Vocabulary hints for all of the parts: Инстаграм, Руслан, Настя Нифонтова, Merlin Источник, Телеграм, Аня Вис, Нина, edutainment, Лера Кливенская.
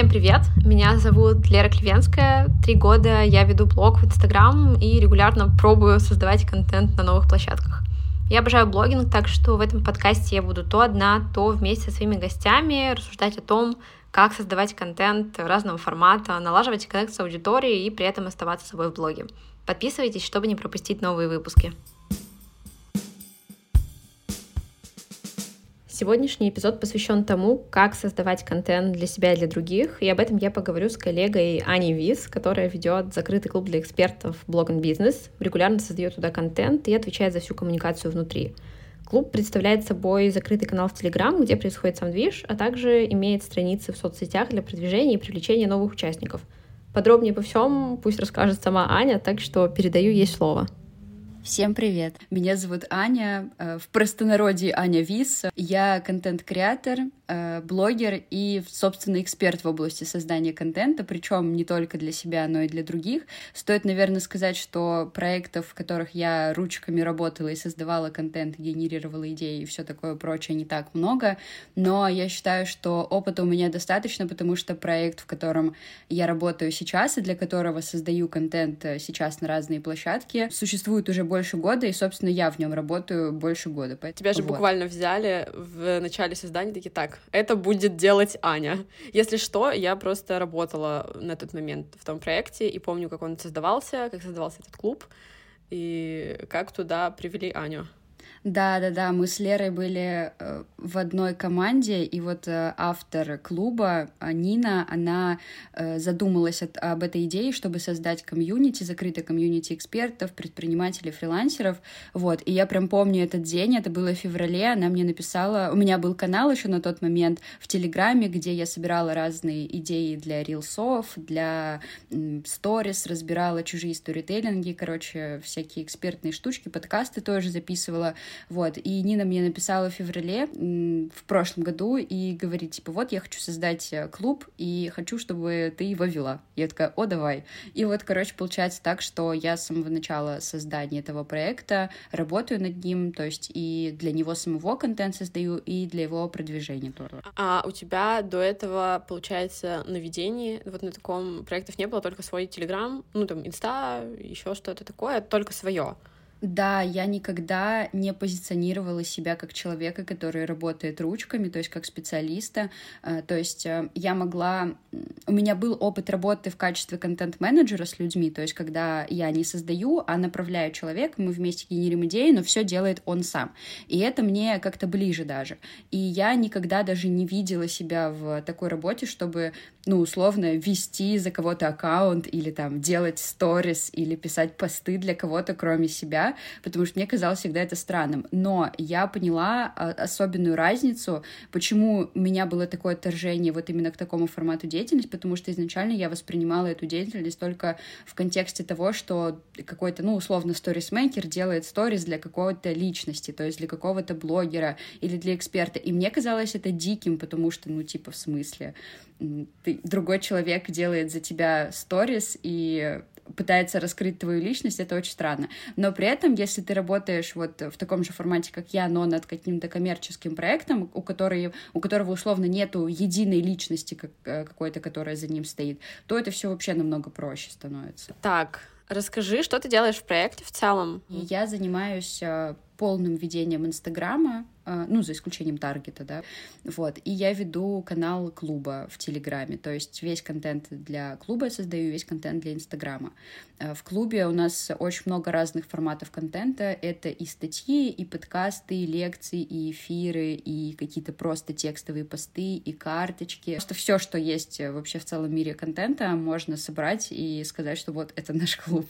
Всем привет! Меня зовут Лера Кливенская. 3 года я веду блог в Инстаграм и регулярно пробую создавать контент на новых площадках. Я обожаю блогинг, так что в этом подкасте я буду то одна, то вместе со своими гостями рассуждать о том, как создавать контент разного формата, налаживать коннект с аудиторией и при этом оставаться собой в блоге. Подписывайтесь, чтобы не пропустить новые выпуски. Сегодняшний эпизод посвящен тому, как создавать контент для себя и для других, и об этом я поговорю с коллегой Аней Вис, которая ведет закрытый клуб для экспертов «Блог и бизнес», регулярно создает туда контент и отвечает за всю коммуникацию внутри. Клуб представляет собой закрытый канал в Телеграм, где происходит сам движ, а также имеет страницы в соцсетях для продвижения и привлечения новых участников. Подробнее по всем пусть расскажет сама Аня, так что передаю ей слово. Всем привет! Меня зовут Аня, в простонародье Аня Вис. Я контент-креатор, блогер и, собственно, эксперт в области создания контента, причем не только для себя, но и для других. Стоит, наверное, сказать, что проектов, в которых я ручками работала и создавала контент, генерировала идеи и все такое прочее, не так много, но я считаю, что опыта у меня достаточно, потому что проект, в котором я работаю сейчас и для которого создаю контент сейчас на разные площадки, существует уже больше года, и, собственно, я в нем работаю больше года. Тебя же буквально взяли в начале создания, такие, так, это будет делать Аня. Если что, я просто работала на тот момент в том проекте, и помню, как он создавался, как создавался этот клуб, и как туда привели Аню. Да, мы с Лерой были в одной команде, и вот автор клуба, Нина, она задумалась об этой идее, чтобы создать комьюнити, закрытое комьюнити экспертов, предпринимателей, фрилансеров, вот, и я прям помню этот день, это было в феврале, она мне написала, у меня был канал еще на тот момент в Телеграме, где я собирала разные идеи для рилсов, для сторис, разбирала чужие сторителлинги, короче, всякие экспертные штучки, подкасты тоже записывала. Вот, и Нина мне написала в феврале в прошлом году и говорит, типа, вот, я хочу создать клуб и хочу, чтобы ты его вела. Я такая, о, давай. И вот, короче, получается так, что я с самого начала создания этого проекта работаю над ним, то есть и для него самого контент создаю, и для его продвижения тоже. А у тебя до этого, получается, на ведении, вот на таком проектов не было, только свой Телеграм, ну, там, Инста, еще что-то такое, только свое. Да, я никогда не позиционировала себя как человека, который работает ручками, то есть как специалиста, то есть я могла... У меня был опыт работы в качестве контент-менеджера с людьми, то есть когда я не создаю, а направляю человека, мы вместе генерим идеи, но все делает он сам, и это мне как-то ближе даже, и я никогда даже не видела себя в такой работе, чтобы, ну, условно, вести за кого-то аккаунт или там делать сторис или писать посты для кого-то, кроме себя, потому что мне казалось всегда это странным. Но я поняла особенную разницу, почему у меня было такое отторжение вот именно к такому формату деятельности, потому что изначально я воспринимала эту деятельность только в контексте того, что какой-то, ну, условно, сторисмейкер делает сторис для какой-то личности, то есть для какого-то блогера или для эксперта. И мне казалось это диким, потому что, ну, типа, в смысле, другой человек делает за тебя сторис и пытается раскрыть твою личность, это очень странно. Но при этом, если ты работаешь вот в таком же формате, как я, но над каким-то коммерческим проектом, у которого условно нету единой личности какой-то, которая за ним стоит, то это все вообще намного проще становится. Так, расскажи, что ты делаешь в проекте в целом? Я занимаюсь полным ведением Инстаграма, ну, за исключением таргета, да, вот, и я веду канал клуба в Телеграме, то есть весь контент для клуба я создаю, весь контент для Инстаграма. В клубе у нас очень много разных форматов контента, это и статьи, и подкасты, и лекции, и эфиры, и какие-то просто текстовые посты, и карточки, просто все, что есть вообще в целом мире контента, можно собрать и сказать, что вот это наш клуб.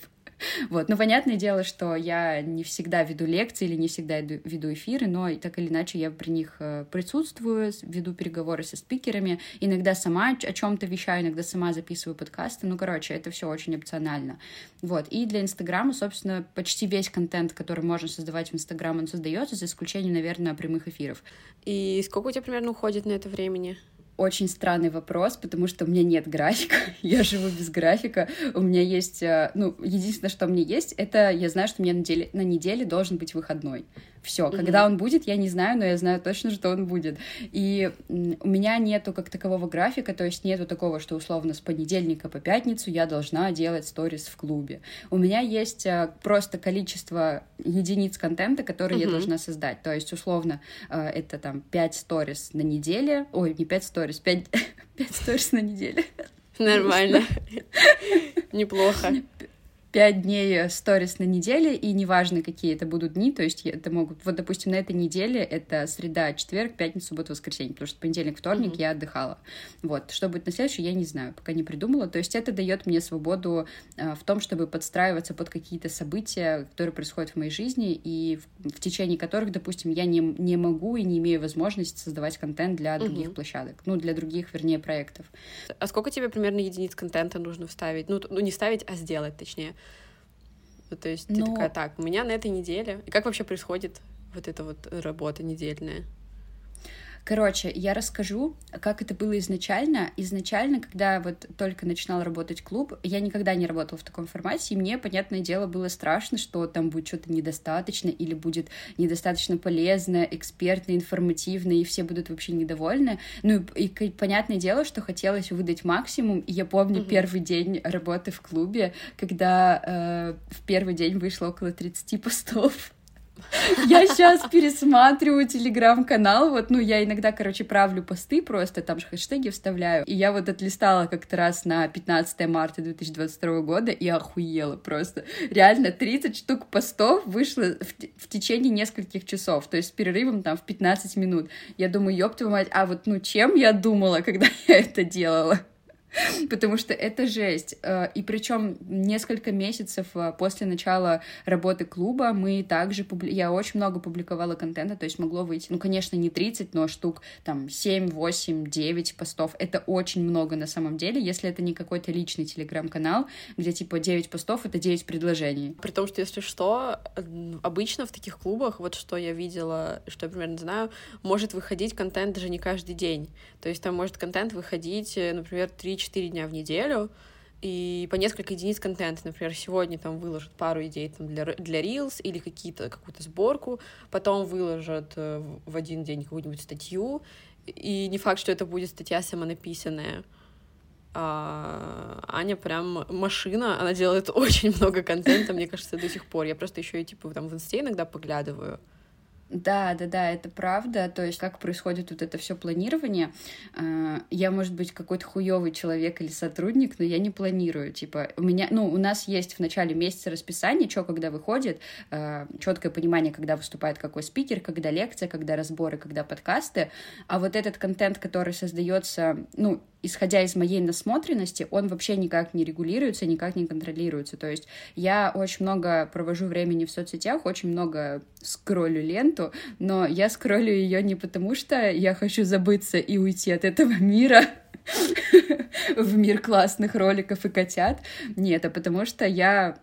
Вот, ну, понятное дело, что я не всегда веду лекции или не всегда веду эфиры, но так или иначе я при них присутствую, веду переговоры со спикерами, иногда сама о чем-то вещаю, иногда сама записываю подкасты, ну, короче, это все очень опционально. Вот, и для Инстаграма, собственно, почти весь контент, который можно создавать в Инстаграм, он создается, за исключением, наверное, прямых эфиров. И сколько у тебя примерно уходит на это времени? Очень странный вопрос, потому что у меня нет графика, я живу без графика, у меня есть, ну, единственное, что у меня есть, это я знаю, что у меня на неделе должен быть выходной. Все, mm-hmm. когда он будет, я не знаю, но я знаю точно, что он будет. И у меня нету как такового графика, то есть нету такого, что условно с понедельника по пятницу я должна делать сторис в клубе. У меня есть просто количество единиц контента, которые mm-hmm. я должна создать. То есть условно это там 5 сторис на неделе. Ой, не 5 сторис, 5 сторис на неделе. Нормально, неплохо. 5 дней сторис на неделе, и неважно, какие это будут дни, то есть это могут... Вот, допустим, на этой неделе это среда, четверг, пятница, суббота, воскресенье, потому что понедельник, вторник я отдыхала. Вот. Что будет на следующий, я не знаю, пока не придумала. То есть это дает мне свободу в том, чтобы подстраиваться под какие-то события, которые происходят в моей жизни, и в течение которых, допустим, я не могу и не имею возможности создавать контент для других площадок, ну, для других, вернее, проектов. А сколько тебе примерно единиц контента нужно вставить? Ну не вставить, а сделать, точнее. Ну, то есть ты такая, так, у меня на этой неделе... И как вообще происходит вот эта вот работа недельная? Короче, я расскажу, как это было изначально. Изначально, когда вот только начинал работать клуб, я никогда не работала в таком формате, и мне, понятное дело, было страшно, что там будет что-то недостаточно или будет недостаточно полезно, экспертно, информативно, и все будут вообще недовольны. Ну и понятное дело, что хотелось выдать максимум. И я помню первый день работы в клубе, когда в первый день вышло около 30 постов. Я сейчас пересматриваю телеграм-канал, вот, ну, я иногда, короче, правлю посты просто, там же хэштеги вставляю, и я вот отлистала как-то раз на 15 марта 2022 года и охуела просто. Реально, 30 штук постов вышло в течение нескольких часов, то есть с перерывом там в 15 минут. Я думаю, ёб твою мать, а вот, ну, чем я думала, когда я это делала? Потому что это жесть. И причем несколько месяцев после начала работы клуба мы также... Я очень много публиковала контента, то есть могло выйти, ну, конечно, не 30, но штук там 7, 8, 9 постов. Это очень много на самом деле, если это не какой-то личный телеграм-канал, где типа 9 постов — это 9 предложений. При том, что, если что, обычно в таких клубах, вот что я видела, что я примерно знаю, может выходить контент даже не каждый день. То есть там может контент выходить, например, 3-4 дня в неделю, и по несколько единиц контента. Например, сегодня там выложат пару идей там, для Reels или какую-то сборку, потом выложат в один день какую-нибудь статью, и не факт, что это будет статья самонаписанная. А Аня прям машина, она делает очень много контента, мне кажется, до сих пор. Я просто еще и типа там в инсте иногда поглядываю. Да, это правда, то есть как происходит вот это все планирование. Я, может быть, какой-то хуёвый человек или сотрудник, но я не планирую, типа, у нас есть в начале месяца расписание, что когда выходит, четкое понимание, когда выступает какой спикер, когда лекция, когда разборы, когда подкасты, а вот этот контент, который создается, ну, исходя из моей насмотренности, он вообще никак не регулируется, никак не контролируется. То есть я очень много провожу времени в соцсетях, очень много скроллю ленту, но я скроллю ее не потому, что я хочу забыться и уйти от этого мира в мир классных роликов и котят. Нет, а потому что я...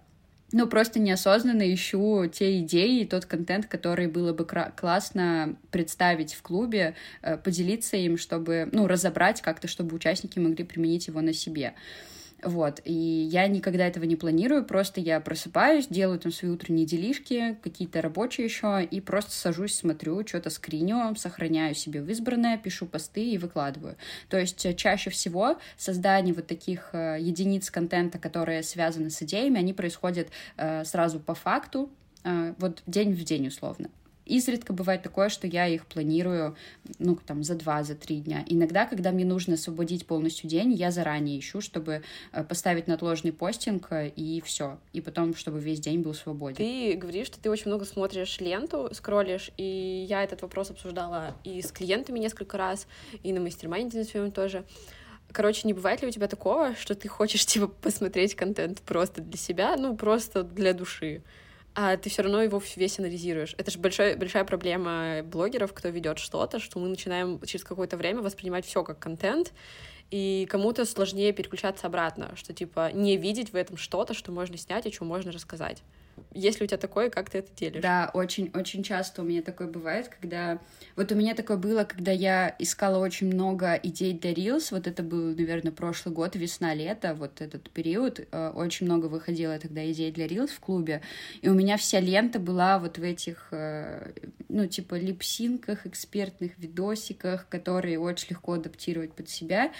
просто неосознанно ищу те идеи и тот контент, который было бы классно представить в клубе, поделиться им, чтобы, разобрать как-то, чтобы участники могли применить его на себе. Вот, и я никогда этого не планирую, просто я просыпаюсь, делаю там свои утренние делишки, какие-то рабочие еще, и просто сажусь, смотрю, что-то скриню, сохраняю себе в избранное, пишу посты и выкладываю. То есть чаще всего создание вот таких единиц контента, которые связаны с идеями, они происходят сразу по факту, вот день в день условно. Изредка бывает такое, что я их планирую, за 2-3 дня. Иногда, когда мне нужно освободить полностью день, я заранее ищу, чтобы поставить неотложный постинг, и все. И потом, чтобы весь день был свободен. Ты говоришь, что ты очень много смотришь ленту, скроллишь, и я этот вопрос обсуждала и с клиентами несколько раз, и на мастер-майнде на своем тоже. Короче, не бывает ли у тебя такого, что ты хочешь, типа, посмотреть контент просто для себя, просто для души? А ты все равно его весь анализируешь. Это же большая проблема блогеров, кто ведет что-то, что мы начинаем через какое-то время воспринимать все как контент, и кому-то сложнее переключаться обратно, что типа не видеть в этом что-то, что можно снять и что можно рассказать. Есть ли у тебя такое, как ты это делишь? Да, очень-очень часто у меня такое бывает, когда... Вот у меня такое было, когда я искала очень много идей для Reels. Вот это был, наверное, прошлый год, весна-лето, вот этот период. Очень много выходило тогда идей для Reels в клубе. И у меня вся лента была вот в этих, ну, типа, липсинках, экспертных видосиках, которые очень легко адаптировать под себя.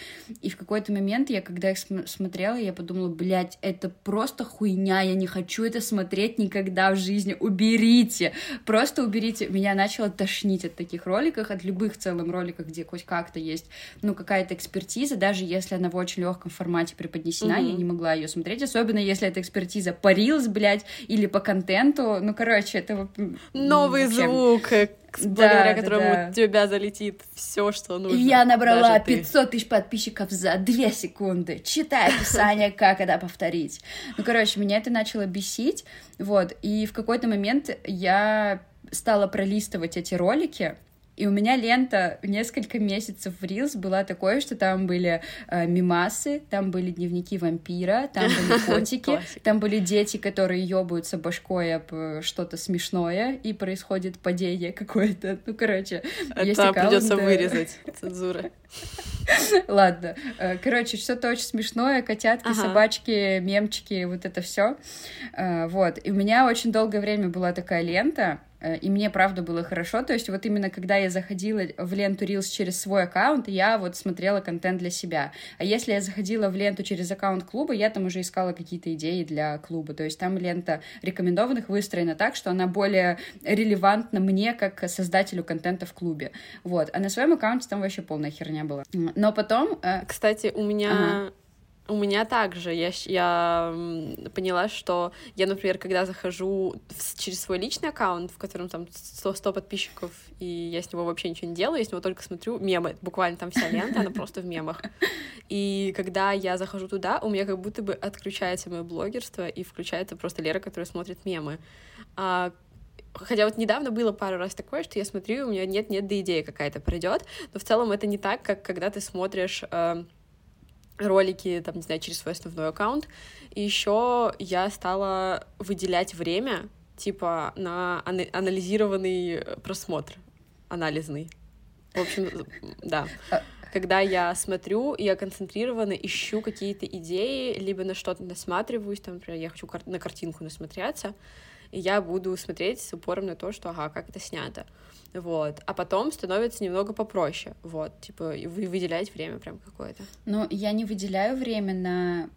И в какой-то момент я, когда их смотрела, я подумала, блядь, это просто хуйня, я не хочу это смотреть никогда в жизни, уберите, просто уберите. Меня начало тошнить от таких роликов, от любых в целом роликов, где хоть как-то есть, ну, какая-то экспертиза, даже если она в очень легком формате преподнесена, я не могла ее смотреть, особенно если эта экспертиза по Reels, блядь, или по контенту, ну, короче, это... Новый звук, благодаря которому у тебя залетит все, что нужно. Я набрала 500 тысяч подписчиков за 2 секунды, читая описание, как это повторить. Ну, короче, меня это начало бесить, вот, и в какой-то момент я стала пролистывать эти ролики, и у меня лента несколько месяцев в Reels была такой, что там были мимасы, там были дневники вампира, там были котики, там были дети, которые ёбаются башкой об что-то смешное, и происходит падение какое-то. Ну, короче, есть аккаунт. Это придётся вырезать, цензура. Ладно. Короче, что-то очень смешное. Котятки, собачки, мемчики, вот это все. Вот. И у меня очень долгое время была такая лента, и мне, правда, было хорошо. То есть вот именно когда я заходила в ленту Reels через свой аккаунт, я вот смотрела контент для себя. А если я заходила в ленту через аккаунт клуба, я там уже искала какие-то идеи для клуба. То есть там лента рекомендованных выстроена так, что она более релевантна мне, как создателю контента в клубе. Вот. А на своем аккаунте там вообще полная херня была. Но потом... Кстати, у меня... У меня также, я поняла, что я, например, когда захожу через свой личный аккаунт, в котором там 100 подписчиков, и я с него вообще ничего не делаю, я с него только смотрю мемы, буквально там вся лента, она просто в мемах. И когда я захожу туда, у меня как будто бы отключается мое блогерство, и включается просто Лера, которая смотрит мемы. Хотя вот недавно было пару раз такое, что я смотрю, и у меня нет-нет, да идея какая-то придет, но в целом это не так, как когда ты смотришь... ролики, там, не знаю, через свой основной аккаунт. И еще я стала выделять время, типа, на анализированный просмотр, анализный. В общем, да. Когда я смотрю, я концентрированно ищу какие-то идеи, либо на что-то насматриваюсь, там, например, я хочу на картинку насмотреться, и я буду смотреть с упором на то, что, ага, как это снято. Вот, а потом становится немного попроще, вот, типа, выделять время прям какое-то. Ну, я не выделяю время на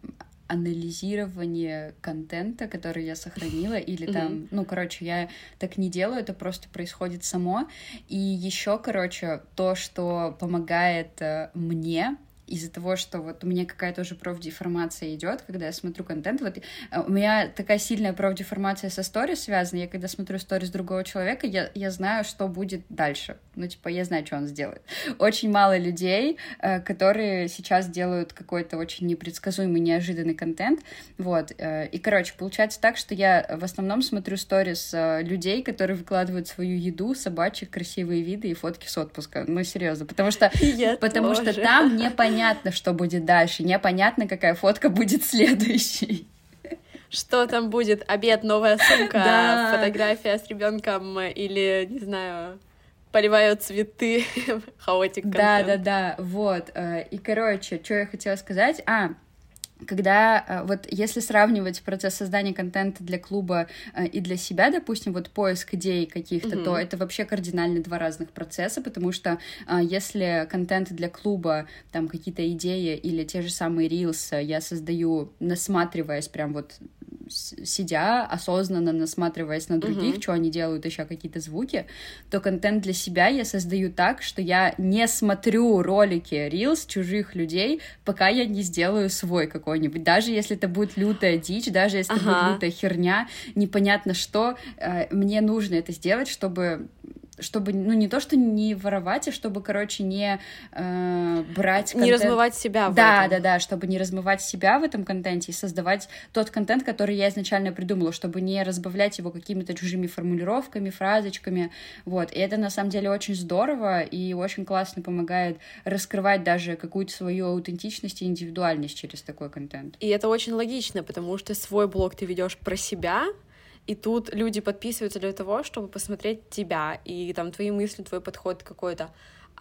анализирование контента, который я сохранила, или там, ну, короче, я так не делаю, это просто происходит само. И еще, короче, то, что помогает мне, из-за того, что вот у меня какая-то уже профдеформация идет, когда я смотрю контент. Вот у меня такая сильная профдеформация со сторис связана. Я когда смотрю сторис другого человека, я знаю, что будет дальше. Ну, типа, я знаю, что он сделает. Очень мало людей, которые сейчас делают какой-то очень непредсказуемый, неожиданный контент. Вот. И, короче, получается так, что я в основном смотрю сторис людей, которые выкладывают свою еду, собачек, красивые виды и фотки с отпуска. Ну, серьезно. Потому что там непонятно, что будет дальше. Непонятно, какая фотка будет следующей. Что там будет? Обед, новая сумка, фотография с ребенком или, не знаю... Поливаю цветы, хаотик контент. Да, вот. И, короче, что я хотела сказать? Когда, вот если сравнивать процесс создания контента для клуба и для себя, допустим, вот поиск идей каких-то, то это вообще кардинально два разных процесса, потому что если контент для клуба, там какие-то идеи или те же самые рилсы я создаю, насматриваясь прям вот сидя, осознанно насматриваясь на других, что они делают, еще какие-то звуки, то контент для себя я создаю так, что я не смотрю ролики рилс чужих людей, пока я не сделаю свой какой-нибудь. Даже если это будет лютая дичь, даже если это будет лютая херня, непонятно что, мне нужно это сделать, чтобы, ну, не то, что не воровать, а чтобы, короче, не брать контент. Не размывать себя в этом. Да, чтобы не размывать себя в этом контенте и создавать тот контент, который я изначально придумала, чтобы не разбавлять его какими-то чужими формулировками, фразочками, вот. И это, на самом деле, очень здорово и очень классно помогает раскрывать даже какую-то свою аутентичность и индивидуальность через такой контент. И это очень логично, потому что свой блог ты ведешь про себя, и тут люди подписываются для того, чтобы посмотреть тебя, и там твои мысли, твой подход какой-то.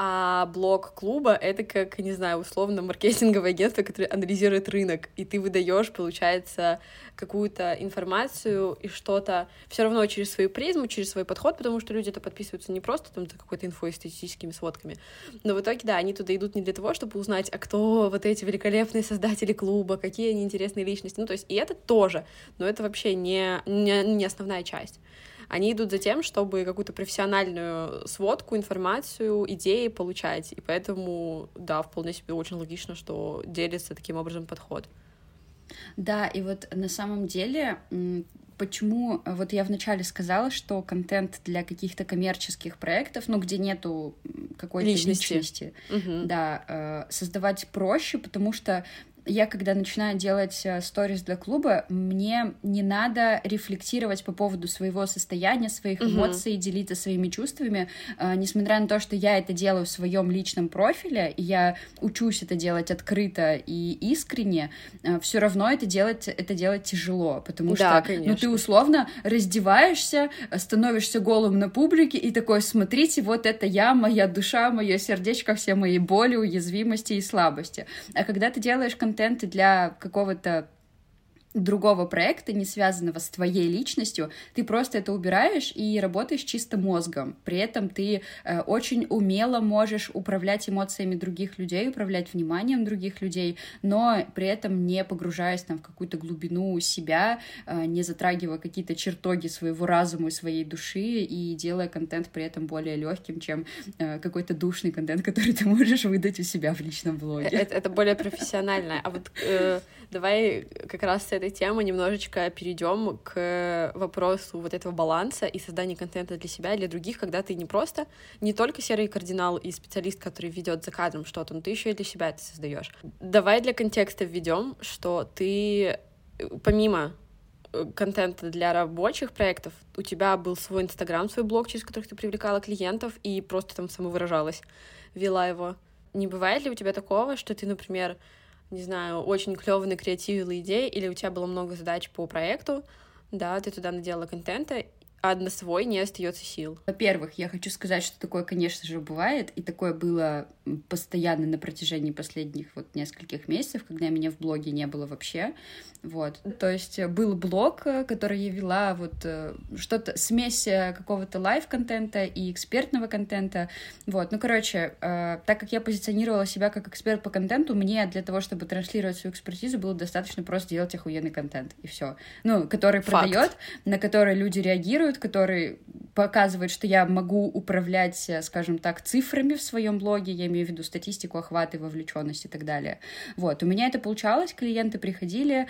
А блог клуба — это как, не знаю, условно маркетинговое агентство, которое анализирует рынок, и ты выдаешь, получается, какую-то информацию и что-то все равно через свою призму, через свой подход, потому что люди-то подписываются не просто там за какой-то инфой и статистическими сводками, но в итоге, да, они туда идут не для того, чтобы узнать, а кто вот эти великолепные создатели клуба, какие они интересные личности, ну, то есть и это тоже, но это вообще не основная часть. Они идут за тем, чтобы какую-то профессиональную сводку, информацию, идеи получать. И поэтому, да, вполне себе очень логично, что делится таким образом подход. Да, и вот на самом деле, почему... Вот я вначале сказала, что контент для каких-то коммерческих проектов, ну, где нету какой-то личности, угу. Да, создавать проще, потому что... Я, когда начинаю делать сторис для клуба, мне не надо рефлектировать по поводу своего состояния, своих эмоций, делиться своими чувствами, несмотря на то, что я это делаю в своем личном профиле, и я учусь это делать открыто и искренне, все равно это делать тяжело, потому да, что конечно. Ну, ты условно раздеваешься, становишься голым на публике и такой: смотрите, вот это я, моя душа, мое сердечко, все мои боли, уязвимости и слабости. А когда ты делаешь контент для какого-то другого проекта, не связанного с твоей личностью, ты просто это убираешь и работаешь чисто мозгом. При этом ты очень умело можешь управлять эмоциями других людей, управлять вниманием других людей, но при этом не погружаясь там в какую-то глубину себя, не затрагивая какие-то чертоги своего разума и своей души, и делая контент при этом более легким, чем какой-то душный контент, который ты можешь выдать у себя в личном блоге. Это более профессионально. А вот давай как раз с этой темы немножечко перейдем к вопросу вот этого баланса и создания контента для себя и для других, когда ты не только серый кардинал и специалист, который ведет за кадром что-то, но ты еще и для себя это создаешь. Давай для контекста введем, что ты помимо контента для рабочих проектов, у тебя был свой Инстаграм, свой блог, через который ты привлекала клиентов и просто там самовыражалась, вела его. Не бывает ли у тебя такого, что ты, например, не знаю, очень клёвые креативные идеи, или у тебя было много задач по проекту, да, ты туда наделала контента, а на свой не остается сил? Во-первых, я хочу сказать, что такое, конечно же, бывает, и такое было постоянно на протяжении последних вот нескольких месяцев, когда меня в блоге не было вообще, вот. То есть был блог, который я вела, вот что-то, смесь какого-то лайв-контента и экспертного контента, вот. Ну, короче, так как я позиционировала себя как эксперт по контенту, мне для того, чтобы транслировать свою экспертизу, было достаточно просто делать охуенный контент, и все. Ну, который продает, на который люди реагируют, который показывает, что я могу управлять, скажем так, цифрами в своем блоге, я имею в виду статистику, охваты, вовлеченность и так далее. Вот, у меня это получалось, клиенты приходили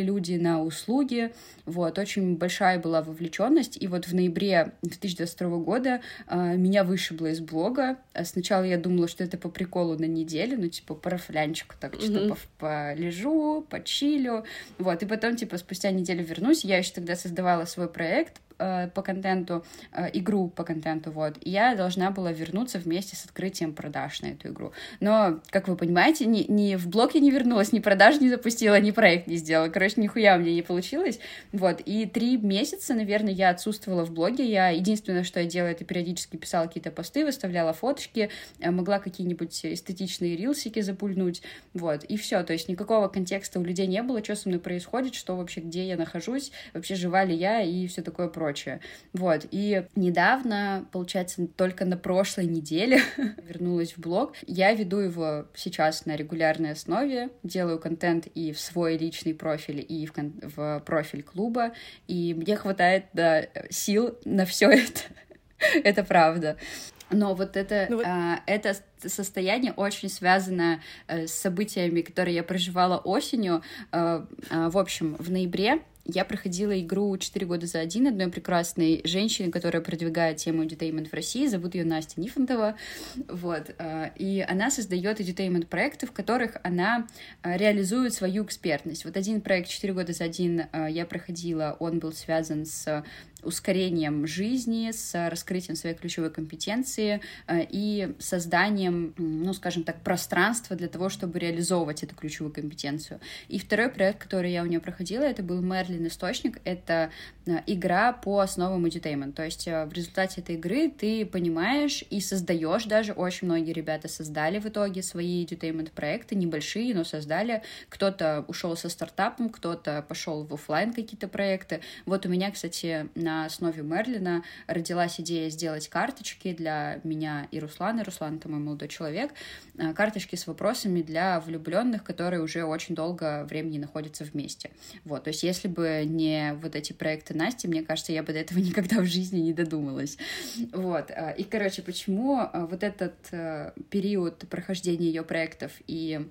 люди на услуги, вот, очень большая была вовлеченность, и вот в ноябре 2022 года меня вышибло из блога. Сначала я думала, что это по приколу на неделю, ну, типа, парафлянчик, так, что полежу, почилю, вот, и потом, типа, спустя неделю вернусь, я еще тогда создавала свой проект по контенту, игру по контенту, вот, и я должна была вернуться вместе с открытием продаж на эту игру. Но, как вы понимаете, ни в блог я не вернулась, ни продаж не запустила, ни проект не сделала, короче, нихуя у меня не получилось, вот, и 3 месяца, наверное, я отсутствовала в блоге, единственное, что я делала, это периодически писала какие-то посты, выставляла фоточки, могла какие-нибудь эстетичные рилсики запульнуть, вот, и все, то есть никакого контекста у людей не было, что со мной происходит, что вообще, где я нахожусь, вообще жива ли я и все такое прочее. Вот, и недавно, получается, только на прошлой неделе вернулась в блог. Я веду его сейчас на регулярной основе, делаю контент и в свой личный профиль, и в профиль клуба, и мне хватает, да, сил на все это, это правда. Но вот это состояние очень связано с событиями, которые я проживала осенью. В общем, в ноябре я проходила игру 4 года за один одной прекрасной женщины, которая продвигает тему edutainment в России. Зовут ее Настя Нифонтова. Вот. И она создает edutainment проекты, в которых она реализует свою экспертность. Вот один проект 4 года за один я проходила, он был связан с ускорением жизни, с раскрытием своей ключевой компетенции и созданием, ну, скажем так, пространства для того, чтобы реализовывать эту ключевую компетенцию. И второй проект, который я у нее проходила, это был Merlin Источник. Это игра по основам edutainment. То есть в результате этой игры ты понимаешь и создаешь даже, очень многие ребята создали в итоге свои edutainment проекты, небольшие, но создали. Кто-то ушел со стартапом, кто-то пошел в офлайн какие-то проекты. Вот у меня, кстати, на основе Мерлина родилась идея сделать карточки для меня и Руслана. Руслан — это мой молодой человек. Карточки с вопросами для влюбленных, которые уже очень долго времени находятся вместе. Вот, то есть если бы не вот эти проекты Насти, мне кажется, я бы до этого никогда в жизни не додумалась. Вот, и, короче, почему вот этот период прохождения ее проектов и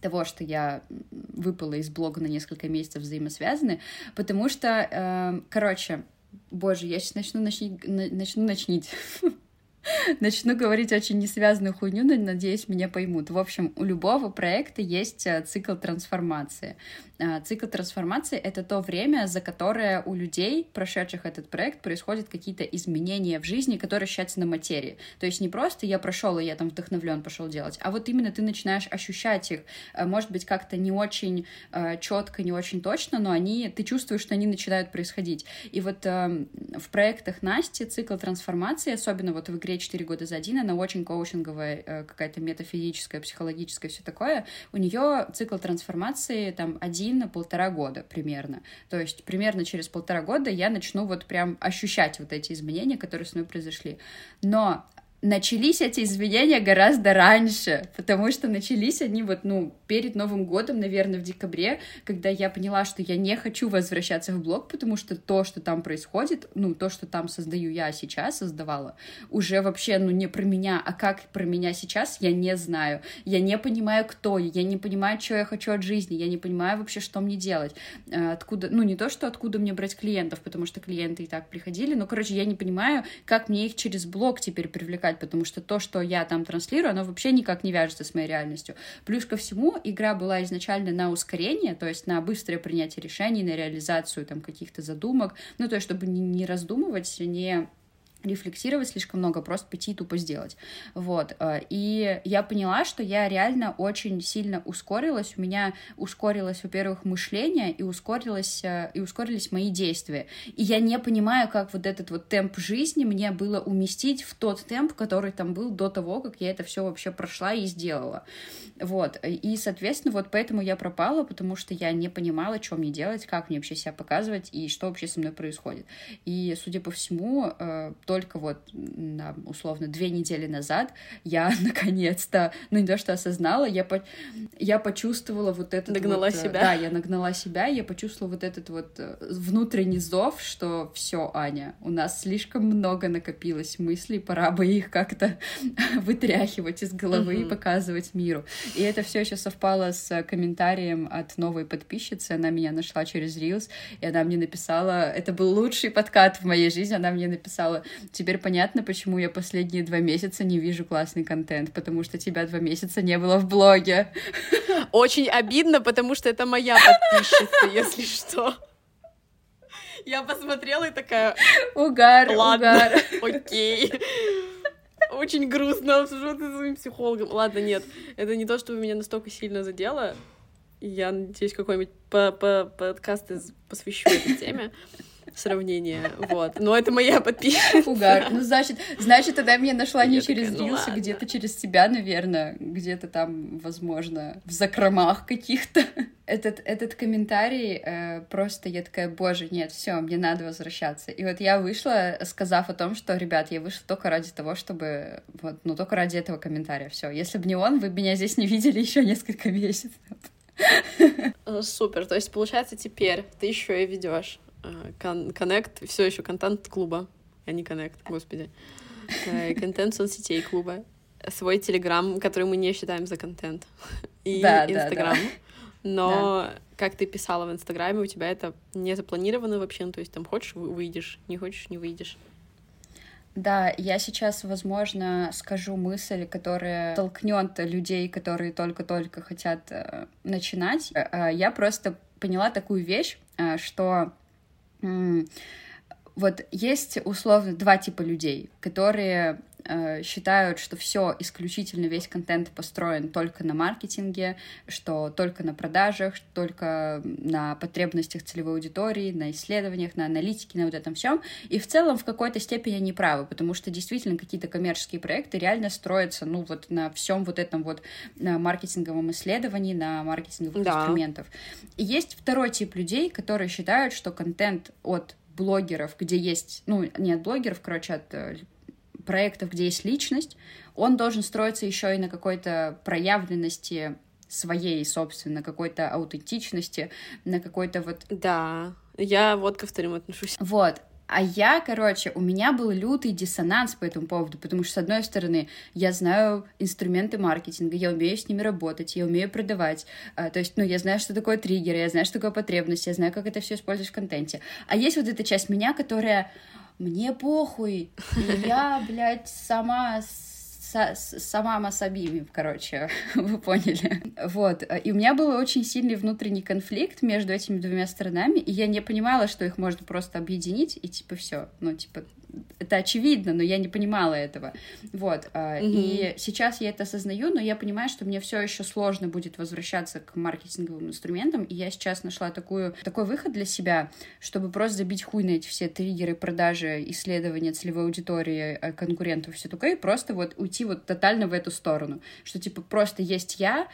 того, что я выпала из блога на несколько месяцев, взаимосвязаны, потому что, я сейчас начну говорить очень несвязанную хуйню, но, надеюсь, меня поймут. В общем, у любого проекта есть цикл трансформации. Цикл трансформации — это то время, за которое у людей, прошедших этот проект, происходят какие-то изменения в жизни, которые ощущаются на материи. То есть не просто я прошел и я там вдохновлен пошел делать, а вот именно ты начинаешь ощущать их, может быть, как-то не очень четко, не очень точно, но ты чувствуешь, что они начинают происходить. И вот в проектах Насти цикл трансформации, особенно вот в игре 4 года за один, она очень коучинговая, какая-то метафизическая, психологическая, все такое. У нее цикл трансформации там 1-1,5 года примерно. То есть примерно через 1,5 года я начну вот прям ощущать вот эти изменения, которые с мной произошли. Но начались эти изменения гораздо раньше, потому что начались они вот, перед Новым годом, наверное, в декабре, когда я поняла, что я не хочу возвращаться в блог, потому что там происходит, то, что там создаю я сейчас, создавала, уже вообще, не про меня, а как про меня сейчас, я не знаю, я не понимаю, кто я не понимаю, что я хочу от жизни, я не понимаю вообще, что мне делать, откуда, откуда мне брать клиентов, потому что клиенты и так приходили, я не понимаю, как мне их через блог теперь привлекать, потому что то, что я там транслирую, оно вообще никак не вяжется с моей реальностью. Плюс ко всему, игра была изначально на ускорение, то есть на быстрое принятие решений, на реализацию там каких-то задумок, то есть чтобы не раздумывать, не рефлексировать слишком много, просто пойти и тупо сделать. Вот. И я поняла, что я реально очень сильно ускорилась. У меня ускорилось, во-первых, мышление, и ускорились мои действия. И я не понимаю, как вот этот вот темп жизни мне было уместить в тот темп, который там был до того, как я это все вообще прошла и сделала. Вот. И, соответственно, вот поэтому я пропала, потому что я не понимала, что мне делать, как мне вообще себя показывать и что вообще со мной происходит. И, судя по всему, только вот, условно, 2 недели назад я наконец-то, не то что осознала, я почувствовала вот этот... Нагнала вот, себя. Да, я нагнала себя, я почувствовала вот этот вот внутренний зов, что все, Аня, у нас слишком много накопилось мыслей, пора бы их как-то вытряхивать из головы и показывать миру. И это все еще совпало с комментарием от новой подписчицы, она меня нашла через Reels, и она мне написала, это был лучший подкат в моей жизни, она мне написала: теперь понятно, почему я последние 2 месяца не вижу классный контент, потому что тебя 2 месяца не было в блоге. Очень обидно, потому что это моя подписчица, если что. Я посмотрела и такая... Угар. Окей. Очень грустно обсуждать со своим психологом. Ладно, нет, это не то, что меня настолько сильно задело. Я надеюсь, какой-нибудь подкаст посвящу этой теме. Сравнение, вот. Но это моя подписка. Угар. Значит, тогда меня нашла не через Рилсы, где-то через себя, наверное, где-то там, возможно, в закромах каких-то. Этот комментарий, просто я такая: боже, нет, все, мне надо возвращаться. И вот я вышла, сказав о том, что, ребят, я вышла только ради того, чтобы, только ради этого комментария, все. Если бы не он, вы меня здесь не видели еще несколько месяцев. Супер, то есть, получается, теперь ты еще и ведешь коннект, все еще контент клуба, а не коннект, господи. Контент соцсетей клуба. Свой телеграм, который мы не считаем за контент. И инстаграм. Но, как ты писала в инстаграме, у тебя это не запланировано вообще, то есть там хочешь — выйдешь, не хочешь — не выйдешь. Да, я сейчас, возможно, скажу мысль, которая толкнет людей, которые только-только хотят начинать. Я просто поняла такую вещь, что Вот есть, условно, два типа людей, которые считают, что все исключительно, весь контент построен только на маркетинге, что только на продажах, только на потребностях целевой аудитории, на исследованиях, на аналитике, на вот этом всем. И в целом в какой-то степени они правы, потому что действительно какие-то коммерческие проекты реально строятся, ну, вот на всем вот этом вот на маркетинговом исследовании, на маркетинговых инструментах. И есть второй тип людей, которые считают, что контент от блогеров, где есть, ну, не от блогеров, короче, от проектов, где есть личность, он должен строиться еще и на какой-то проявленности своей, собственно, какой-то аутентичности, на какой-то вот... Да, я вот ко вторым отношусь. Вот. А я, короче, у меня был лютый диссонанс по этому поводу, потому что, с одной стороны, я знаю инструменты маркетинга, я умею с ними работать, я умею продавать, то есть, ну, я знаю, что такое триггеры, я знаю, что такое потребность, я знаю, как это все использовать в контенте. А есть вот эта часть меня, которая «мне похуй, я, блядь, сама масабими», короче, вы поняли. Вот. И у меня был очень сильный внутренний конфликт между этими двумя сторонами, и я не понимала, что их можно просто объединить, и типа все, ну, типа, это очевидно, но я не понимала этого. Вот. И сейчас я это осознаю, но я понимаю, что мне все еще сложно будет возвращаться к маркетинговым инструментам, и я сейчас нашла такой выход для себя, чтобы просто забить хуй на эти все триггеры, продажи, исследования целевой аудитории, конкурентов, все такое, и просто вот уйти вот тотально в эту сторону, что типа просто есть я,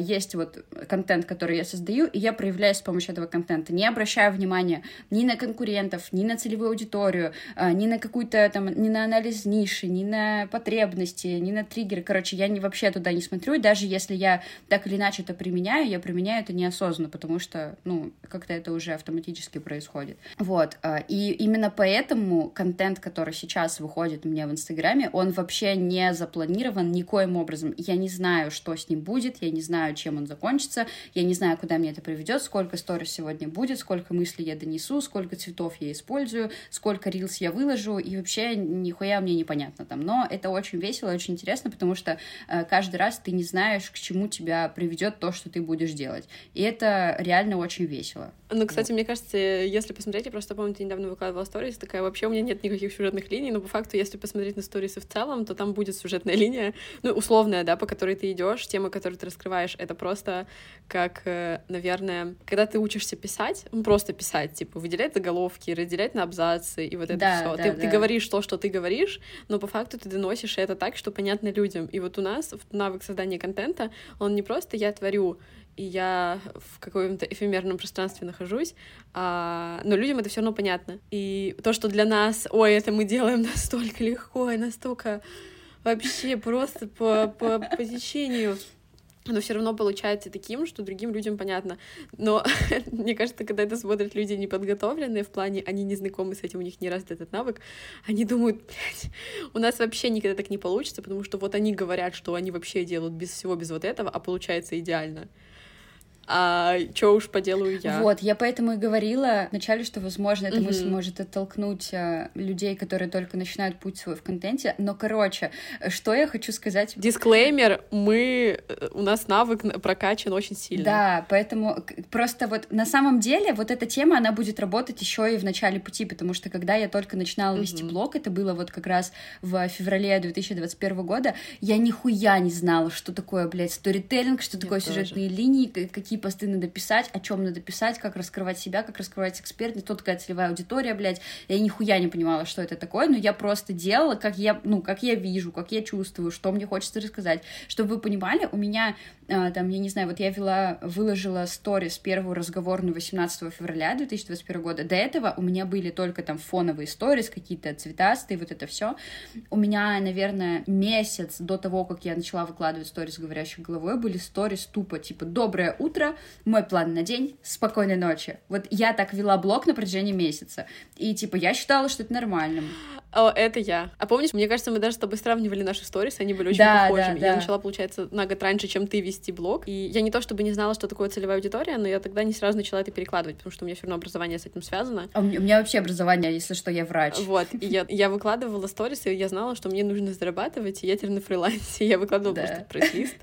есть вот контент, который я создаю, и я проявляюсь с помощью этого контента, не обращая внимания ни на конкурентов, ни на целевую аудиторию, ни на какую-то там, ни на анализ ниши, ни на потребности, ни на триггеры. Короче, я вообще туда не смотрю, и даже если я так или иначе это применяю, я применяю это неосознанно, потому что, ну, как-то это уже автоматически происходит. Вот, и именно поэтому контент, который сейчас выходит у меня в Инстаграме, он вообще не запланирован никоим образом. Я не знаю, что с ним будет, я не знаю, чем он закончится, я не знаю, куда меня это приведет, сколько сторис сегодня будет, сколько мыслей я донесу, сколько цветов я использую, сколько рилс я выложу, и вообще нихуя мне непонятно там. Но это очень весело, очень интересно, потому что каждый раз ты не знаешь, к чему тебя приведет то, что ты будешь делать. И это реально очень весело. Ну, кстати, мне кажется, если посмотреть, я просто помню, ты недавно выкладывала сторис, такая, вообще у меня нет никаких сюжетных линий, но по факту, если посмотреть на сторисы в целом, то там будет сюжетная линия, ну, условная, да, по которой ты идешь, тема, которую ты раскрываешь, это просто как, наверное, когда ты учишься писать, ну, просто писать, типа, выделять заголовки, разделять на абзацы, и вот это да, все. Да, ты говоришь то, что ты говоришь, но по факту ты доносишь это так, что понятно людям. И вот у нас навык создания контента, он не просто «я творю», и я в каком-то эфемерном пространстве нахожусь, но людям это все равно понятно. И то, что для нас, ой, это мы делаем настолько легко и настолько вообще просто по течению, но все равно получается таким, что другим людям понятно. Но мне кажется, когда это смотрят люди неподготовленные, в плане они не знакомы с этим, у них не развит этот навык, они думают, блядь, у нас вообще никогда так не получится, потому что вот они говорят, что они вообще делают без всего, без вот этого, а получается идеально. А чё уж поделаю я? Вот, я поэтому и говорила вначале, что, возможно, эта мысль может оттолкнуть людей, которые только начинают путь свой в контенте, но, короче, что я хочу сказать... Дисклеймер, у нас навык прокачан очень сильно. Да, поэтому просто вот на самом деле вот эта тема, она будет работать еще и в начале пути, потому что когда я только начинала вести блог, это было вот как раз в феврале 2021 года, я нихуя не знала, что такое, блядь, сторителлинг, что такое сюжетные линии, какие посты надо писать, о чем надо писать, как раскрывать себя, как раскрывать экспертность, кто такая целевая аудитория, блядь. Я нихуя не понимала, что это такое, но я просто делала, как я вижу, как я чувствую, что мне хочется рассказать. Чтобы вы понимали, у меня, там, я не знаю, вот я выложила сторис первую разговорную 18 февраля 2021 года. До этого у меня были только там фоновые сторис, какие-то цветастые, вот это все. У меня, наверное, месяц до того, как я начала выкладывать сторис говорящей головой, были сторис тупо, типа, «Доброе утро», «Мой план на день», «Спокойной ночи». Вот я так вела блог на протяжении месяца. И, типа, я считала, что это нормально. О, это я. А помнишь, мне кажется, мы даже с тобой сравнивали наши сторисы, они были очень похожими. Да. Я начала, получается, на год раньше, чем ты, вести блог. И я не то чтобы не знала, что такое целевая аудитория, но я тогда не сразу начала это перекладывать, потому что у меня все равно образование с этим связано. А у меня вообще образование, если что, я врач. Вот. И я выкладывала сторисы, и я знала, что мне нужно зарабатывать, и я теперь на фрилансе. Я выкладывала просто пресс-лист.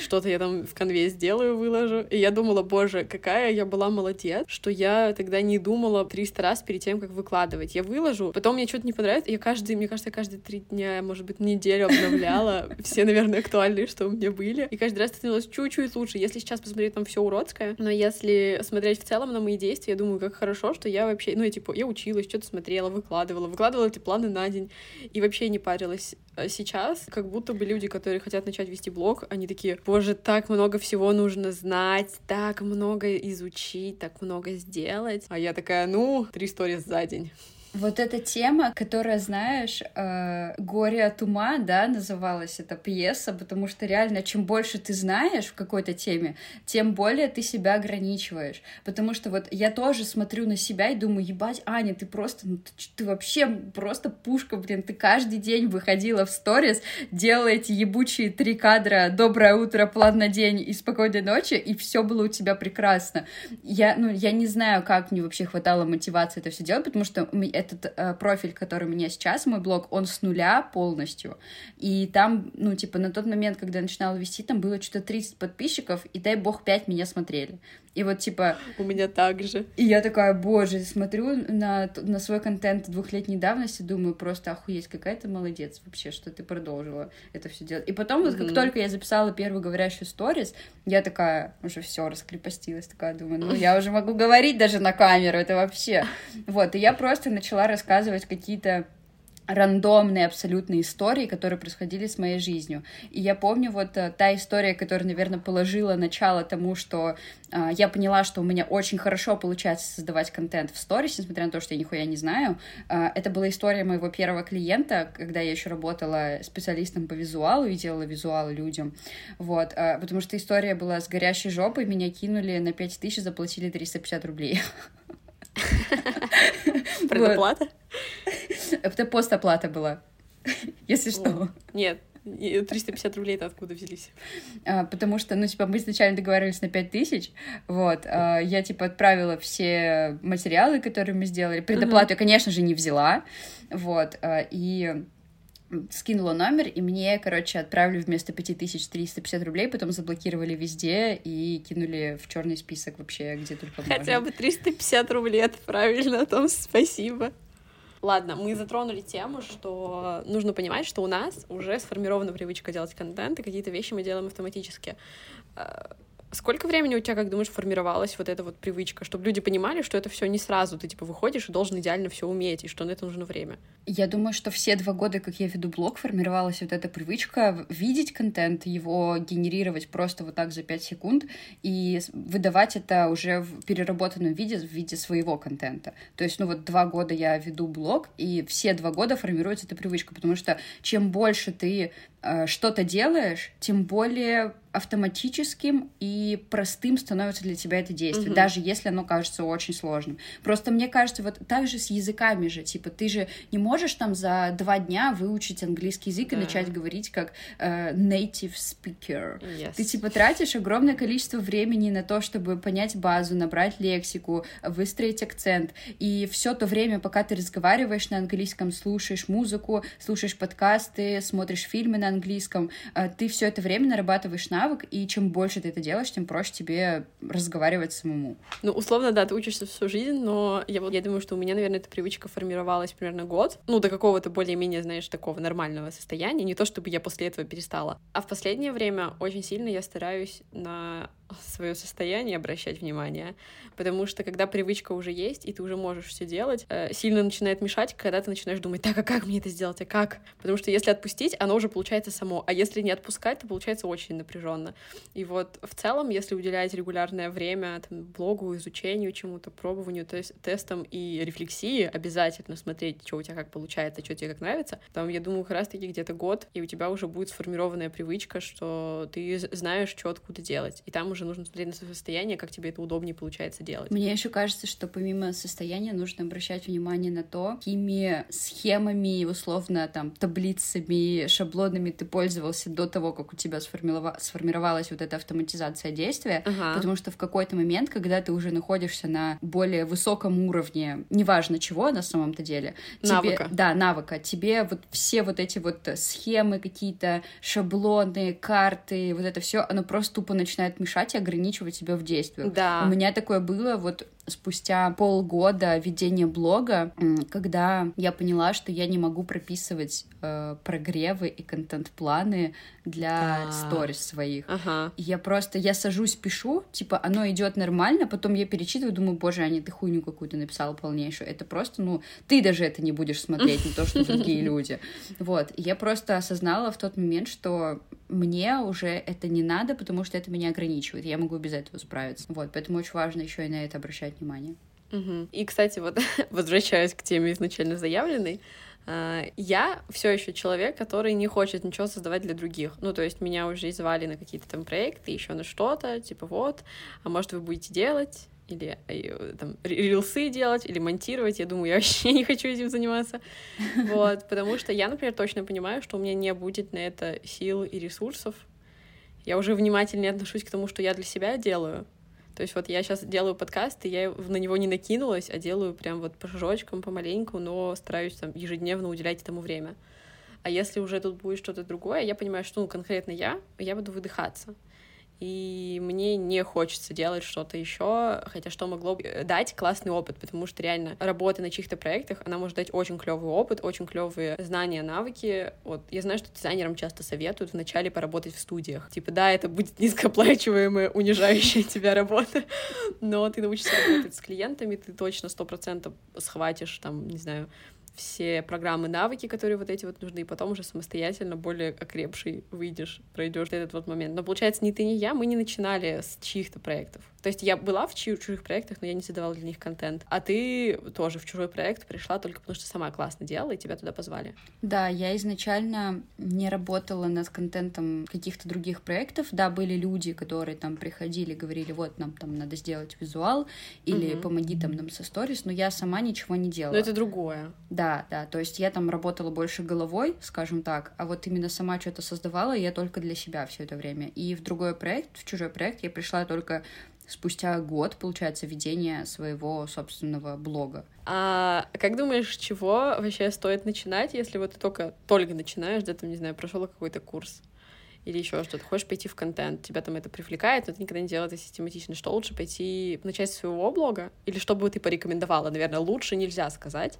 Что-то я там в конве сделаю, выложу. И я думала, боже, какая я была молодец, что я тогда не думала 300 раз перед тем, как выкладывать. Я выложу, потом мне что-то не понравится. Я каждые 3 дня, может быть, неделю обновляла все, наверное, актуальные, что у меня были. И каждый раз становилось чуть-чуть лучше. Если сейчас посмотреть, там все уродское. Но если смотреть в целом на мои действия, я думаю, как хорошо, что я вообще... я училась, что-то смотрела, выкладывала эти планы на день. И вообще не парилась. Сейчас как будто бы люди, которые хотят начать вести блог, они такие: боже, так много всего нужно знать, так много изучить, так много сделать. А я такая: 3 сторис за день. Вот эта тема, которая, знаешь, «Горе от ума», да, называлась эта пьеса, потому что реально, чем больше ты знаешь в какой-то теме, тем более ты себя ограничиваешь, потому что вот я тоже смотрю на себя и думаю: ебать, Аня, ты вообще просто пушка, блин, ты каждый день выходила в сторис, делала эти ебучие 3 кадра «Доброе утро», «План на день» и «Спокойной ночи», и все было у тебя прекрасно. Я не знаю, как мне вообще хватало мотивации это все делать, потому что этот профиль, который у меня сейчас, мой блог, он с нуля полностью. И там, на тот момент, когда я начинала вести, там было что-то 30 подписчиков, и, дай бог, 5 меня смотрели. И вот, У меня так же. И я такая: боже, смотрю на свой контент 2-летней давности, думаю, просто охуеть, какая ты молодец вообще, что ты продолжила это все делать. И потом, вот как только я записала первую говорящую сторис, я такая уже все раскрепостилась, такая думаю: я уже могу говорить даже на камеру, это вообще. Вот, и я просто начала рассказывать какие-то рандомные абсолютные истории, которые происходили с моей жизнью. И я помню вот та история, которая, наверное, положила начало тому, что я поняла, что у меня очень хорошо получается создавать контент в сторис, несмотря на то, что я нихуя не знаю. Это была история моего первого клиента, когда я еще работала специалистом по визуалу и делала визуалы людям. Вот. Потому что история была с горящей жопой, меня кинули на 5000, заплатили 350 рублей. Предоплата? Это постоплата была, если что. Нет, 350 рублей-то откуда взялись? Потому что, мы изначально договаривались на 5000, вот, я, отправила все материалы, которые мы сделали, предоплату я, конечно же, не взяла, вот, и... скинула номер, и мне, отправили вместо 5350 рублей, потом заблокировали везде и кинули в черный список вообще, где только можно. Хотя бы 350 рублей отправили, а там спасибо. Ладно, мы затронули тему, что нужно понимать, что у нас уже сформирована привычка делать контент, и какие-то вещи мы делаем автоматически. Сколько времени у тебя, как думаешь, формировалась вот эта вот привычка, чтобы люди понимали, что это все не сразу, ты выходишь и должен идеально все уметь, и что на это нужно время? Я думаю, что все 2 года, как я веду блог, формировалась вот эта привычка видеть контент, его генерировать просто вот так за 5 секунд и выдавать это уже в переработанном виде, в виде своего контента. То есть, 2 года я веду блог, и все 2 года формируется эта привычка, потому что чем больше ты что-то делаешь, тем более автоматическим и простым становится для тебя это действие, даже если оно кажется очень сложным. Просто мне кажется, вот так же с языками же, ты же не можешь там за 2 дня выучить английский язык и начать говорить как native speaker. Yes. Ты тратишь огромное количество времени на то, чтобы понять базу, набрать лексику, выстроить акцент, и все то время, пока ты разговариваешь на английском, слушаешь музыку, слушаешь подкасты, смотришь фильмы на английском, ты все это время нарабатываешь навык, и чем больше ты это делаешь, тем проще тебе разговаривать самому. Условно, да, ты учишься всю жизнь, но я думаю, что у меня, наверное, эта привычка формировалась примерно год, до какого-то более-менее, такого нормального состояния, не то чтобы я после этого перестала. А в последнее время очень сильно я стараюсь на свое состояние обращать внимание, потому что когда привычка уже есть, и ты уже можешь все делать, сильно начинает мешать, когда ты начинаешь думать: так, а как мне это сделать, а как? Потому что если отпустить, оно уже получается само, а если не отпускать, то получается очень напряженно. И в целом, если уделять регулярное время блогу, изучению чему-то, пробованию, тестам и рефлексии, обязательно смотреть, что у тебя как получается, что тебе как нравится, я думаю, как раз-таки где-то год, и у тебя уже будет сформированная привычка, что ты знаешь, что откуда делать, и там уже уже нужно смотреть на свое состояние, как тебе это удобнее получается делать. Мне еще кажется, что помимо состояния нужно обращать внимание на то, какими схемами, условно, там, таблицами, шаблонами ты пользовался до того, как у тебя сформировалась вот эта автоматизация действия, потому что в какой-то момент, когда ты уже находишься на более высоком уровне, неважно чего на самом-то деле, навыка, тебе вот все вот эти вот схемы какие-то, шаблоны, карты, вот это все, оно просто тупо начинает мешать и ограничивать тебя в действии. Да. У меня такое было вот спустя полгода ведения блога, когда я поняла, что я не могу прописывать прогревы и контент-планы для сторис своих. Я сажусь, пишу, типа, оно идет нормально, потом я перечитываю, думаю, боже, Аня, ты хуйню какую-то написала полнейшую. Это просто, ты даже это не будешь смотреть, не то, что другие люди. Вот, я просто осознала в тот момент, что мне уже это не надо, потому что это меня ограничивает, я могу без этого справиться. Вот, поэтому очень важно еще и на это обращать внимание. И, кстати, вот возвращаясь к теме изначально заявленной, я все еще человек, который не хочет ничего создавать для других. Ну, то есть меня уже звали на какие-то там проекты, еще на что-то, типа вот, а может вы будете делать, или там рилсы делать, или монтировать. Я думаю, я вообще не хочу этим заниматься. Вот, потому что я, например, точно понимаю, что у меня не будет на это сил и ресурсов. Я уже внимательнее отношусь к тому, что я для себя делаю. То есть вот я сейчас делаю подкаст, и я на него не накинулась, а делаю прям вот по шажочкам, помаленьку, но стараюсь там ежедневно уделять этому время. А если уже тут будет что-то другое, я понимаю, что конкретно я буду выдыхаться. И мне не хочется делать что-то еще, хотя что могло бы дать классный опыт, потому что реально работа на чьих-то проектах, она может дать очень клевый опыт, очень клевые знания, навыки. Вот я знаю, что дизайнерам часто советуют вначале поработать в студиях. Типа, да, это будет низкооплачиваемая, унижающая тебя работа, но ты научишься работать с клиентами, ты точно 100% схватишь там, не знаю, все программы, навыки, которые вот эти вот нужны, и потом уже самостоятельно более окрепший выйдешь, пройдешь этот вот момент. Но получается, ни ты, ни я, мы не начинали с чьих-то проектов. То есть я была в чужих проектах, но я не создавала для них контент. А ты тоже в чужой проект пришла только потому, что сама классно делала, и тебя туда позвали. Да, я изначально не работала над контентом каких-то других проектов. Да, были люди, которые там приходили, говорили, вот, нам там надо сделать визуал, или помоги там нам со сторис, но я сама ничего не делала. Но это другое. Да, то есть я там работала больше головой, скажем так, а вот именно сама что-то создавала я только для себя все это время. И в другой проект, в чужой проект я пришла только спустя год, получается, ведение своего собственного блога. А как думаешь, с чего вообще стоит начинать, если вот ты только начинаешь, да, там, не знаю, прошел какой-то курс или еще что-то, хочешь пойти в контент, тебя там это привлекает, но ты никогда не делал это систематично, что лучше пойти начать с своего блога, или что бы ты порекомендовала? Наверное, лучше нельзя сказать.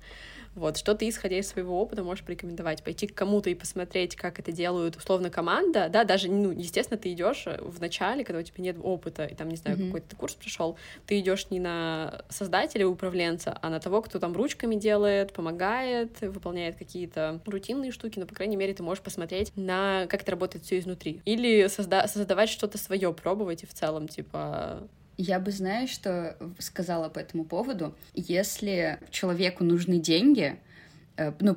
Вот, что ты, исходя из своего опыта, можешь порекомендовать? Пойти к кому-то и посмотреть, как это делают, условно, команда, да, даже, естественно, ты идешь в начале, когда у тебя нет опыта, и там, не знаю, какой-то ты курс прошел, ты идешь не на создателя, управленца, а на того, кто там ручками делает, помогает, выполняет какие-то рутинные штуки, но, по крайней мере, ты можешь посмотреть на как это работает все изнутри. Или создавать что-то свое, пробовать и в целом, типа... Я бы, знаешь, что сказала по этому поводу? Если человеку нужны деньги,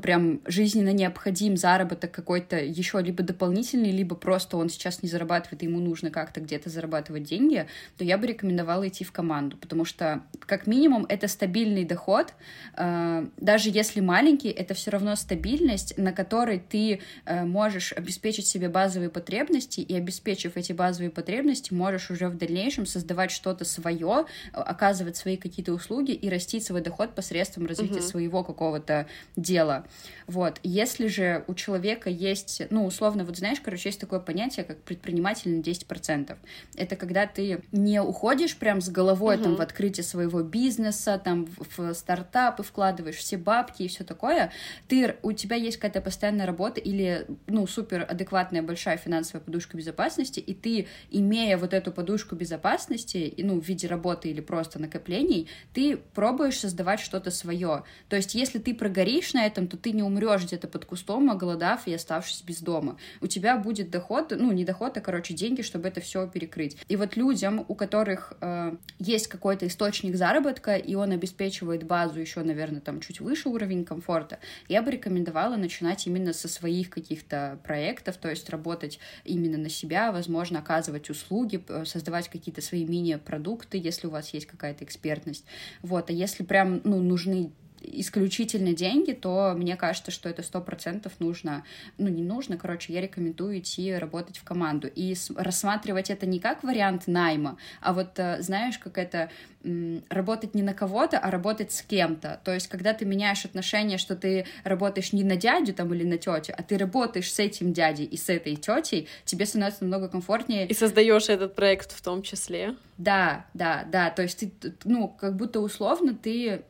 прям жизненно необходим заработок какой-то еще либо дополнительный, либо просто он сейчас не зарабатывает, и ему нужно как-то где-то зарабатывать деньги, то я бы рекомендовала идти в команду, потому что, как минимум, это стабильный доход, даже если маленький, это все равно стабильность, на которой ты можешь обеспечить себе базовые потребности, и, обеспечив эти базовые потребности, можешь уже в дальнейшем создавать что-то свое, оказывать свои какие-то услуги и расти свой доход посредством развития своего какого-то дела. Вот. Если же у человека есть, есть такое понятие, как предприниматель на 10%. Это когда ты не уходишь прям с головой там в открытие своего бизнеса, там в стартапы вкладываешь все бабки и все такое. У тебя есть какая-то постоянная работа или, супер адекватная большая финансовая подушка безопасности, и ты, имея вот эту подушку безопасности, в виде работы или просто накоплений, ты пробуешь создавать что-то свое. То есть, если ты прогоришь на этом, то ты не умрешь где-то под кустом, оголодав и оставшись без дома. У тебя будет доход, ну, не доход, а, короче, деньги, чтобы это все перекрыть. И вот людям, у которых есть какой-то источник заработка, и он обеспечивает базу еще, наверное, там чуть выше уровень комфорта, я бы рекомендовала начинать именно со своих каких-то проектов, то есть работать именно на себя, возможно, оказывать услуги, создавать какие-то свои мини-продукты, если у вас есть какая-то экспертность. Вот, а если прям, ну, нужны исключительно деньги, то мне кажется, что это 100% нужно, ну, не нужно, короче, я рекомендую идти работать в команду и рассматривать это не как вариант найма, а вот, знаешь, как это, работать не на кого-то, а работать с кем-то, то есть, когда ты меняешь отношение, что ты работаешь не на дядю там или на тетю, а ты работаешь с этим дядей и с этой тетей, тебе становится намного комфортнее. И создаешь этот проект в том числе. Да, то есть ты, ну, как будто условно ты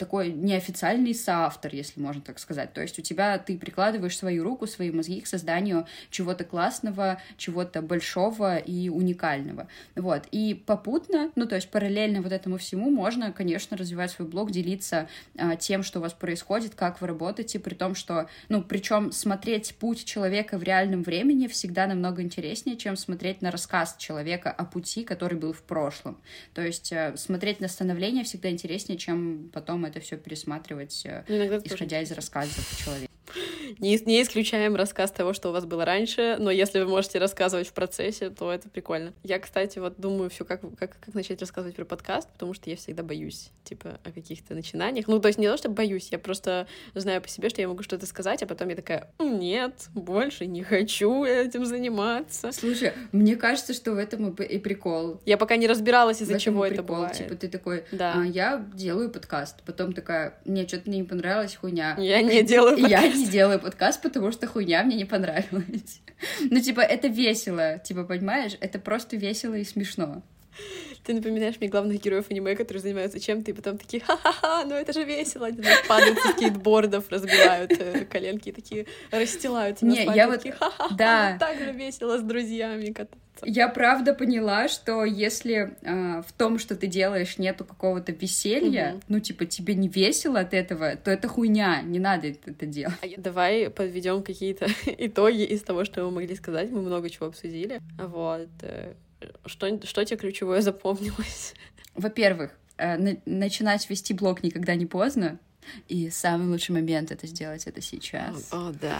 такой неофициальный соавтор, если можно так сказать. То есть у тебя, ты прикладываешь свою руку, свои мозги к созданию чего-то классного, чего-то большого и уникального. Вот. И попутно, ну, то есть параллельно вот этому всему можно, конечно, развивать свой блог, делиться тем, что у вас происходит, как вы работаете, при том, что, ну, причем смотреть путь человека в реальном времени всегда намного интереснее, чем смотреть на рассказ человека о пути, который был в прошлом. То есть смотреть на становление всегда интереснее, чем потом это все пересматривать, исходя из рассказов человека. Не исключаем рассказ того, что у вас было раньше, но если вы можете рассказывать в процессе, то это прикольно. Я, кстати, вот думаю все, как начать рассказывать про подкаст, потому что я всегда боюсь, типа, о каких-то начинаниях. Ну, то есть не то, что боюсь, я просто знаю по себе, что я могу что-то сказать, а потом я такая, нет, больше не хочу этим заниматься. Слушай, мне кажется, что в этом и прикол. Я пока не разбиралась, из-за чего это бывает. Типа ты такой, да. Я делаю подкаст, потом такая, мне что-то мне не понравилось, хуйня. Я не делаю подкаст. Не делаю подкаст, потому что хуйня мне не понравилась. Ну, типа, это весело, типа, понимаешь? Это просто весело и смешно. Ты напоминаешь мне главных героев аниме, которые занимаются чем-то, и потом такие, ха-ха-ха, ну это же весело. Они падают со скейтбордов, разбивают коленки, такие расстилаются на спальне, такие, ха-ха-ха, так же весело с друзьями кататься. Я правда поняла, что если в том, что ты делаешь, нету какого-то веселья, ну, типа, тебе не весело от этого, то это хуйня, не надо это делать. Давай подведем какие-то итоги из того, что мы могли сказать, мы много чего обсудили, вот. Что тебе ключевое запомнилось? Во-первых, начинать вести блог никогда не поздно, и самый лучший момент это сделать это сейчас. О, да.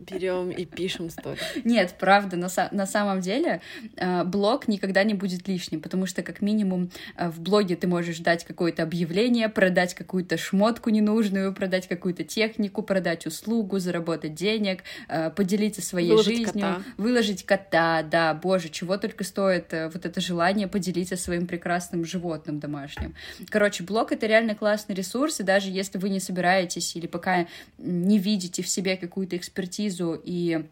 Берем и пишем сторис. Нет, правда, на самом деле блог никогда не будет лишним, потому что, как минимум, в блоге ты можешь дать какое-то объявление, продать какую-то шмотку ненужную, продать какую-то технику, продать услугу, заработать денег, поделиться своей жизнью, выложить кота, да, боже, чего только стоит вот это желание поделиться своим прекрасным животным домашним. Короче, блог — это реально классный ресурс, и даже если вы не собираетесь или пока не видите в себе какую-то экспертизу, и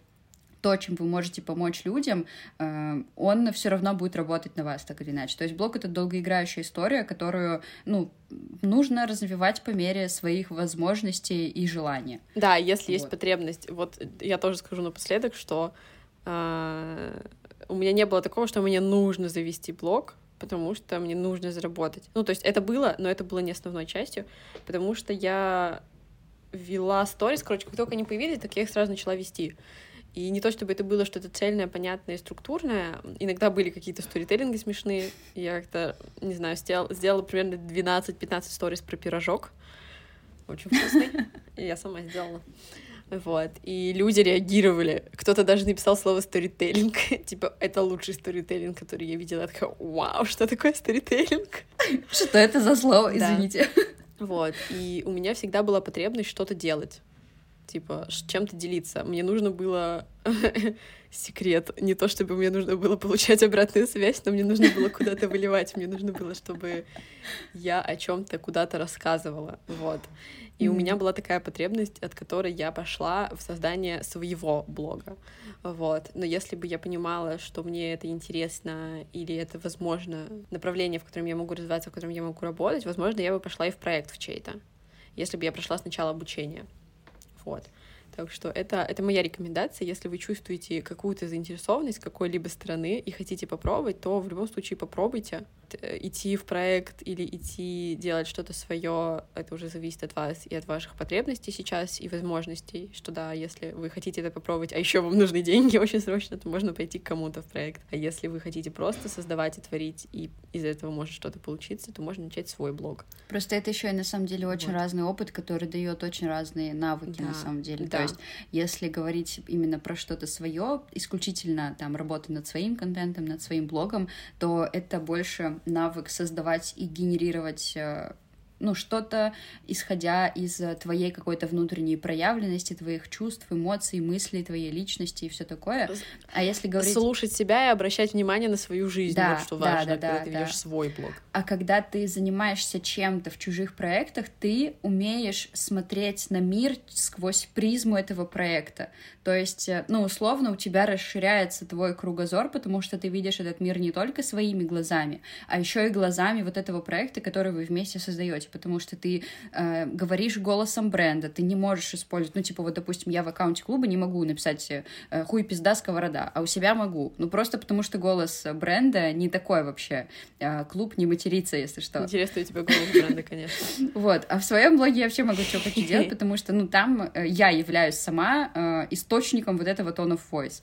то, чем вы можете помочь людям, он все равно будет работать на вас так или иначе. То есть блог — это долгоиграющая история, которую, ну, нужно развивать по мере своих возможностей и желания. Да, если есть потребность. Вот я тоже скажу напоследок, что у меня не было такого, что мне нужно завести блог, потому что мне нужно заработать. Ну, то есть это было, но это было не основной частью, потому что я вела сторис, короче, как только они появились, так я их сразу начала вести. И не то, чтобы это было что-то цельное, понятное и структурное. Иногда были какие-то сторителлинги смешные. Я как-то, не знаю, сделала примерно 12-15 сторис про пирожок. Очень вкусный. И я сама сделала. Вот. И люди реагировали. Кто-то даже написал слово «сторителлинг». Типа, это лучший сторителлинг, который я видела. Я такая, вау, что такое сторителлинг? Что это за слово? Извините. Вот, и у меня всегда была потребность что-то делать, типа, чем-то делиться. Мне нужно было... Секрет. Не то, чтобы мне нужно было получать обратную связь, но мне нужно было куда-то выливать, мне нужно было, чтобы я о чем-то куда-то рассказывала, вот. И у меня была такая потребность, от которой я пошла в создание своего блога, вот. Но если бы я понимала, что мне это интересно или это, возможно, направление, в котором я могу развиваться, в котором я могу работать, возможно, я бы пошла и в проект в чей-то, если бы я прошла сначала обучение, вот. Так что это моя рекомендация. Если вы чувствуете какую-то заинтересованность с какой-либо стороны и хотите попробовать, то в любом случае попробуйте. проект, идти в проект или идти делать что-то свое, это уже зависит от вас и от ваших потребностей сейчас и возможностей, что да, если вы хотите это попробовать, а еще вам нужны деньги очень срочно, то можно пойти к кому-то в проект. А если вы хотите просто создавать и творить, и из этого может что-то получиться, то можно начать свой блог. Просто это еще и на самом деле очень разный опыт, который дает очень разные навыки, да, на самом деле. Да. То есть если говорить именно про что-то свое, исключительно там работа над своим контентом, над своим блогом, то это больше навык создавать и генерировать, ну, что-то, исходя из твоей какой-то внутренней проявленности, твоих чувств, эмоций, мыслей, твоей личности и все такое. А если говорить... Слушать себя и обращать внимание на свою жизнь, да, вот что важно, когда ты ведешь свой блог. А когда ты занимаешься чем-то в чужих проектах, ты умеешь смотреть на мир сквозь призму этого проекта. То есть, ну, условно, у тебя расширяется твой кругозор, потому что ты видишь этот мир не только своими глазами, а еще и глазами вот этого проекта, который вы вместе создаете. Потому что ты говоришь голосом бренда, ты не можешь использовать, ну, типа, вот, допустим, я в аккаунте клуба не могу написать «хуй, пизда, сковорода», а у себя могу, ну, просто потому что голос бренда не такой вообще, клуб не матерится, если что. Интересно, у тебя голос бренда, конечно. Вот, а в своем блоге я вообще могу что хочу делать, потому что, ну, там я являюсь сама источником вот этого tone of voice.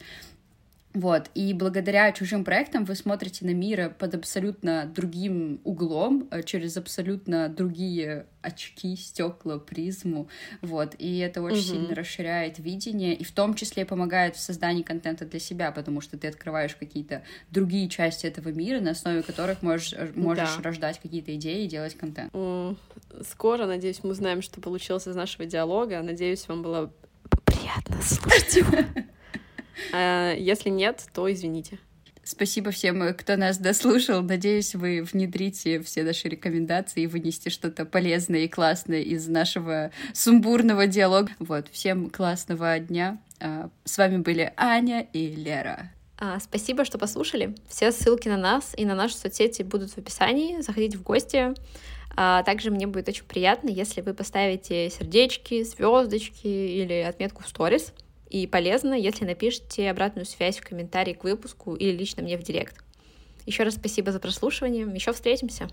Вот, и благодаря чужим проектам вы смотрите на мир под абсолютно другим углом, через абсолютно другие очки, стекла, призму, вот, и это очень сильно расширяет видение, и в том числе помогает в создании контента для себя, потому что ты открываешь какие-то другие части этого мира, на основе которых можешь рождать какие-то идеи и делать контент. Скоро, надеюсь, мы узнаем, что получилось из нашего диалога, надеюсь, вам было приятно слушать его. Если нет, то извините. Спасибо всем, кто нас дослушал. Надеюсь, вы внедрите все наши рекомендации и вынесете что-то полезное и классное из нашего сумбурного диалога. Вот, всем классного дня. С вами были Аня и Лера. Спасибо, что послушали. Все ссылки на нас и на наши соцсети будут в описании. Заходите в гости. Также мне будет очень приятно, если вы поставите сердечки, звездочки или отметку в сторис. И полезно, если напишите обратную связь в комментарии к выпуску или лично мне в директ. Еще раз спасибо за прослушивание. Еще встретимся.